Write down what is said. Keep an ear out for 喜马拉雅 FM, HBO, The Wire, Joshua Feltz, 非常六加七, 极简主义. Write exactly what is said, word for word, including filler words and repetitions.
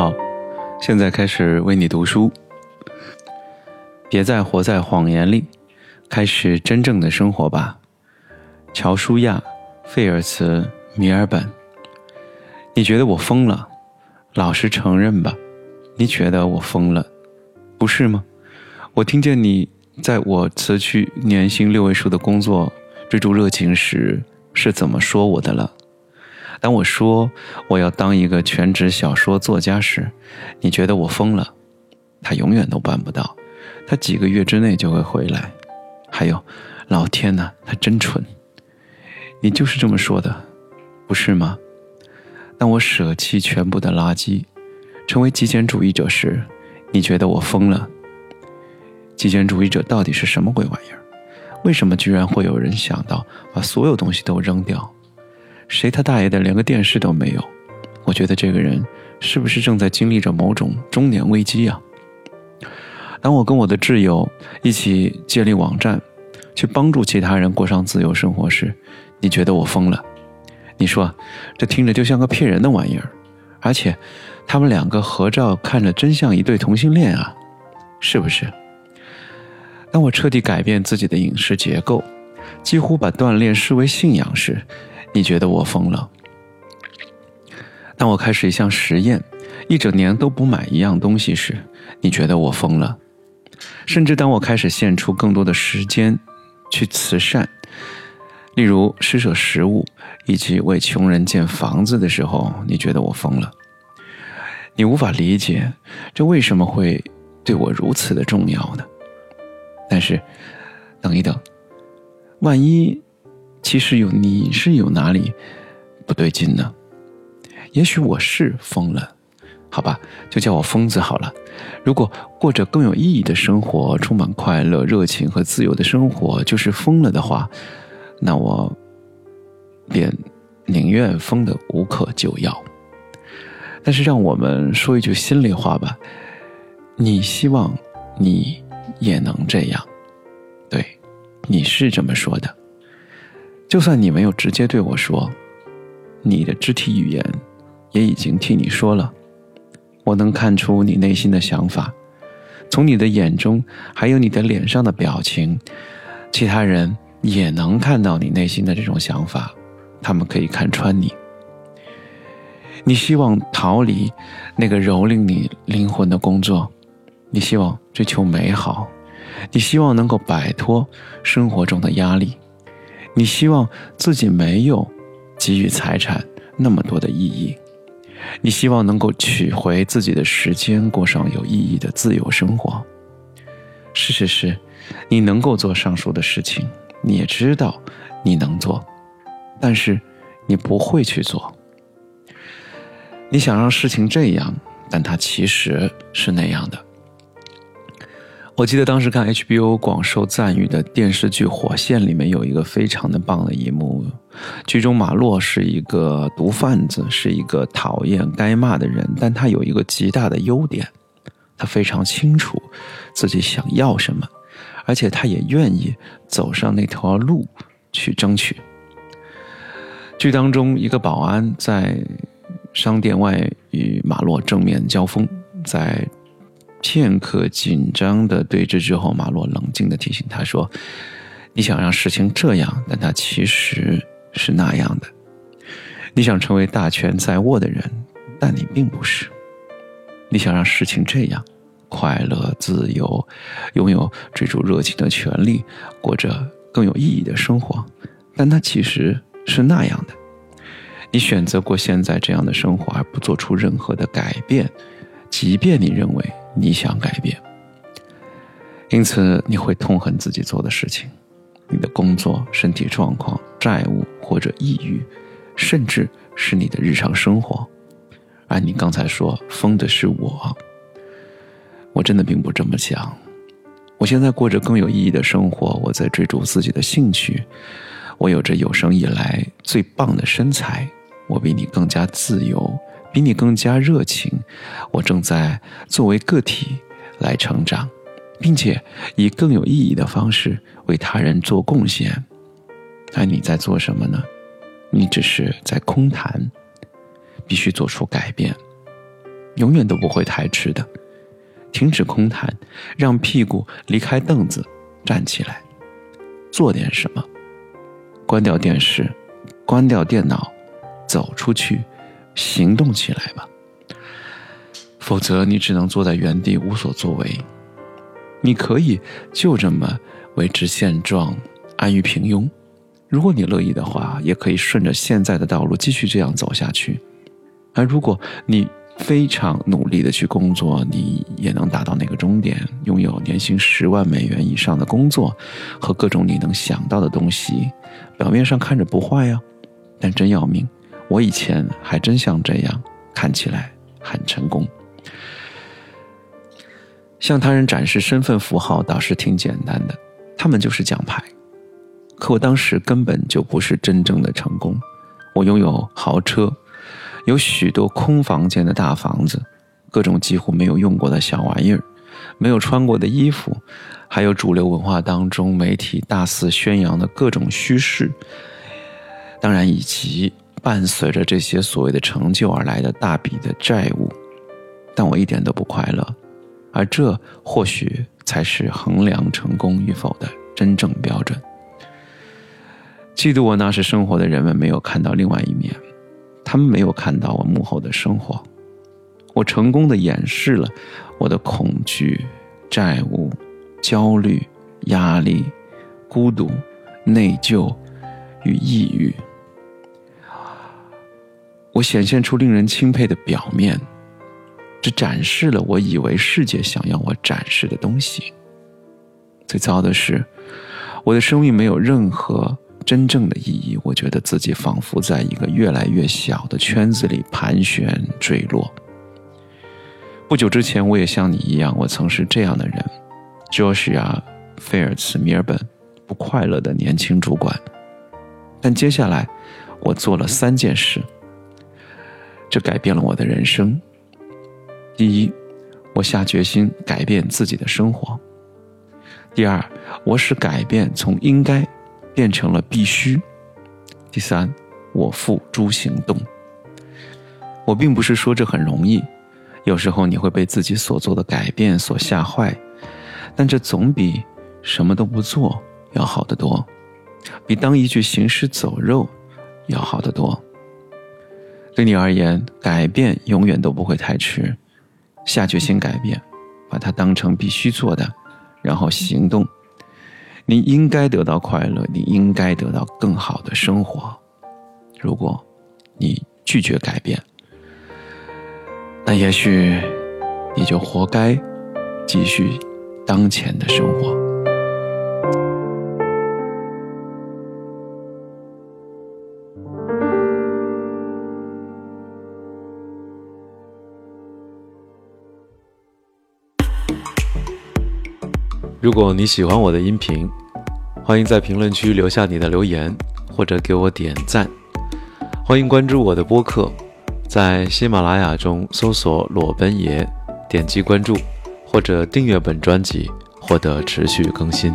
好，现在开始为你读书。别再活在谎言里，开始真正的生活吧。乔舒亚、费尔茨、米尔本。你觉得我疯了？老实承认吧，你觉得我疯了，不是吗？我听见你在我辞去年薪六位数的工作，追逐热情时是怎么说我的了。当我说我要当一个全职小说作家时，你觉得我疯了。他永远都办不到，他几个月之内就会回来。还有，老天哪，他真蠢。你就是这么说的，不是吗？当我舍弃全部的垃圾，成为极简主义者时，你觉得我疯了。极简主义者到底是什么鬼玩意儿？为什么居然会有人想到把所有东西都扔掉？谁他大爷的连个电视都没有？我觉得这个人是不是正在经历着某种中年危机啊？当我跟我的挚友一起建立网站，去帮助其他人过上自由生活时，你觉得我疯了。你说这听着就像个骗人的玩意儿，而且他们两个合照看着真像一对同性恋啊，是不是？当我彻底改变自己的饮食结构，几乎把锻炼视为信仰时，你觉得我疯了。当我开始一项实验，一整年都不买一样东西时，你觉得我疯了。甚至当我开始献出更多的时间去慈善，例如施舍食物以及为穷人建房子的时候，你觉得我疯了。你无法理解这为什么会对我如此的重要呢？但是等一等，万一其实有你是有哪里不对劲呢？也许我是疯了，好吧，就叫我疯子好了。如果过着更有意义的生活，充满快乐、热情和自由的生活就是疯了的话，那我便宁愿疯得无可救药。但是让我们说一句心里话吧，你希望你也能这样。对，你是这么说的。就算你没有直接对我说，你的肢体语言也已经替你说了。我能看出你内心的想法，从你的眼中还有你的脸上的表情，其他人也能看到你内心的这种想法，他们可以看穿你。你希望逃离那个蹂躏你灵魂的工作，你希望追求美好，你希望能够摆脱生活中的压力，你希望自己没有给予财产那么多的意义，你希望能够取回自己的时间，过上有意义的自由生活。事实是，你能够做上述的事情，你也知道你能做，但是你不会去做。你想让事情这样，但它其实是那样的。我记得当时看 H B O 广受赞誉的电视剧《火线》里面有一个非常的棒的一幕，剧中马洛是一个毒贩子，是一个讨厌该骂的人，但他有一个极大的优点，他非常清楚自己想要什么，而且他也愿意走上那条路去争取。剧当中，一个保安在商店外与马洛正面交锋，在片刻紧张的对峙之后，马洛冷静地提醒他说，你想让事情这样，但它其实是那样的。你想成为大权在握的人，但你并不是。你想让事情这样，快乐、自由，拥有追逐热情的权利，过着更有意义的生活，但它其实是那样的。你选择过现在这样的生活，而不做出任何的改变，即便你认为你想改变。因此你会痛恨自己做的事情，你的工作、身体状况、债务或者抑郁，甚至是你的日常生活。而你刚才说疯的是我，我真的并不这么想。我现在过着更有意义的生活，我在追逐自己的兴趣，我有着有生以来最棒的身材，我比你更加自由，比你更加热情，我正在作为个体来成长，并且以更有意义的方式为他人做贡献。而你在做什么呢？你只是在空谈，必须做出改变。永远都不会抬迟的。停止空谈，让屁股离开凳子，站起来，做点什么，关掉电视，关掉电脑，走出去，行动起来吧。否则你只能坐在原地无所作为。你可以就这么维持现状，安于平庸，如果你乐意的话，也可以顺着现在的道路继续这样走下去。而如果你非常努力的去工作，你也能达到那个终点，拥有年薪十万美元以上的工作和各种你能想到的东西。表面上看着不坏呀，但真要命，我以前还真像这样，看起来很成功。向他人展示身份符号倒是挺简单的，他们就是奖牌。可我当时根本就不是真正的成功，我拥有豪车，有许多空房间的大房子，各种几乎没有用过的小玩意儿，没有穿过的衣服，还有主流文化当中媒体大肆宣扬的各种虚饰，当然以及伴随着这些所谓的成就而来的大笔的债务。但我一点都不快乐，而这或许才是衡量成功与否的真正标准。嫉妒我那时生活的人们没有看到另外一面，他们没有看到我幕后的生活。我成功地掩饰了我的恐惧、债务、焦虑、压力、孤独、内疚与抑郁。我显现出令人钦佩的表面，只展示了我以为世界想要我展示的东西。最糟的是，我的生命没有任何真正的意义，我觉得自己仿佛在一个越来越小的圈子里盘旋坠落。不久之前，我也像你一样，我曾是这样的人。 Joshua 菲尔茨米尔本不快乐的年轻主管。但接下来我做了三件事，这改变了我的人生。第一，我下决心改变自己的生活。第二，我使改变从应该变成了必须。第三，我付诸行动。我并不是说这很容易，有时候你会被自己所做的改变所吓坏，但这总比什么都不做要好得多，比当一句行尸走肉要好得多。对你而言，改变永远都不会太迟。下决心改变，把它当成必须做的，然后行动。你应该得到快乐，你应该得到更好的生活。如果你拒绝改变，那也许你就活该继续当前的生活。如果你喜欢我的音频，欢迎在评论区留下你的留言，或者给我点赞。欢迎关注我的播客，在喜马拉雅中搜索裸奔爷，点击关注，或者订阅本专辑，获得持续更新。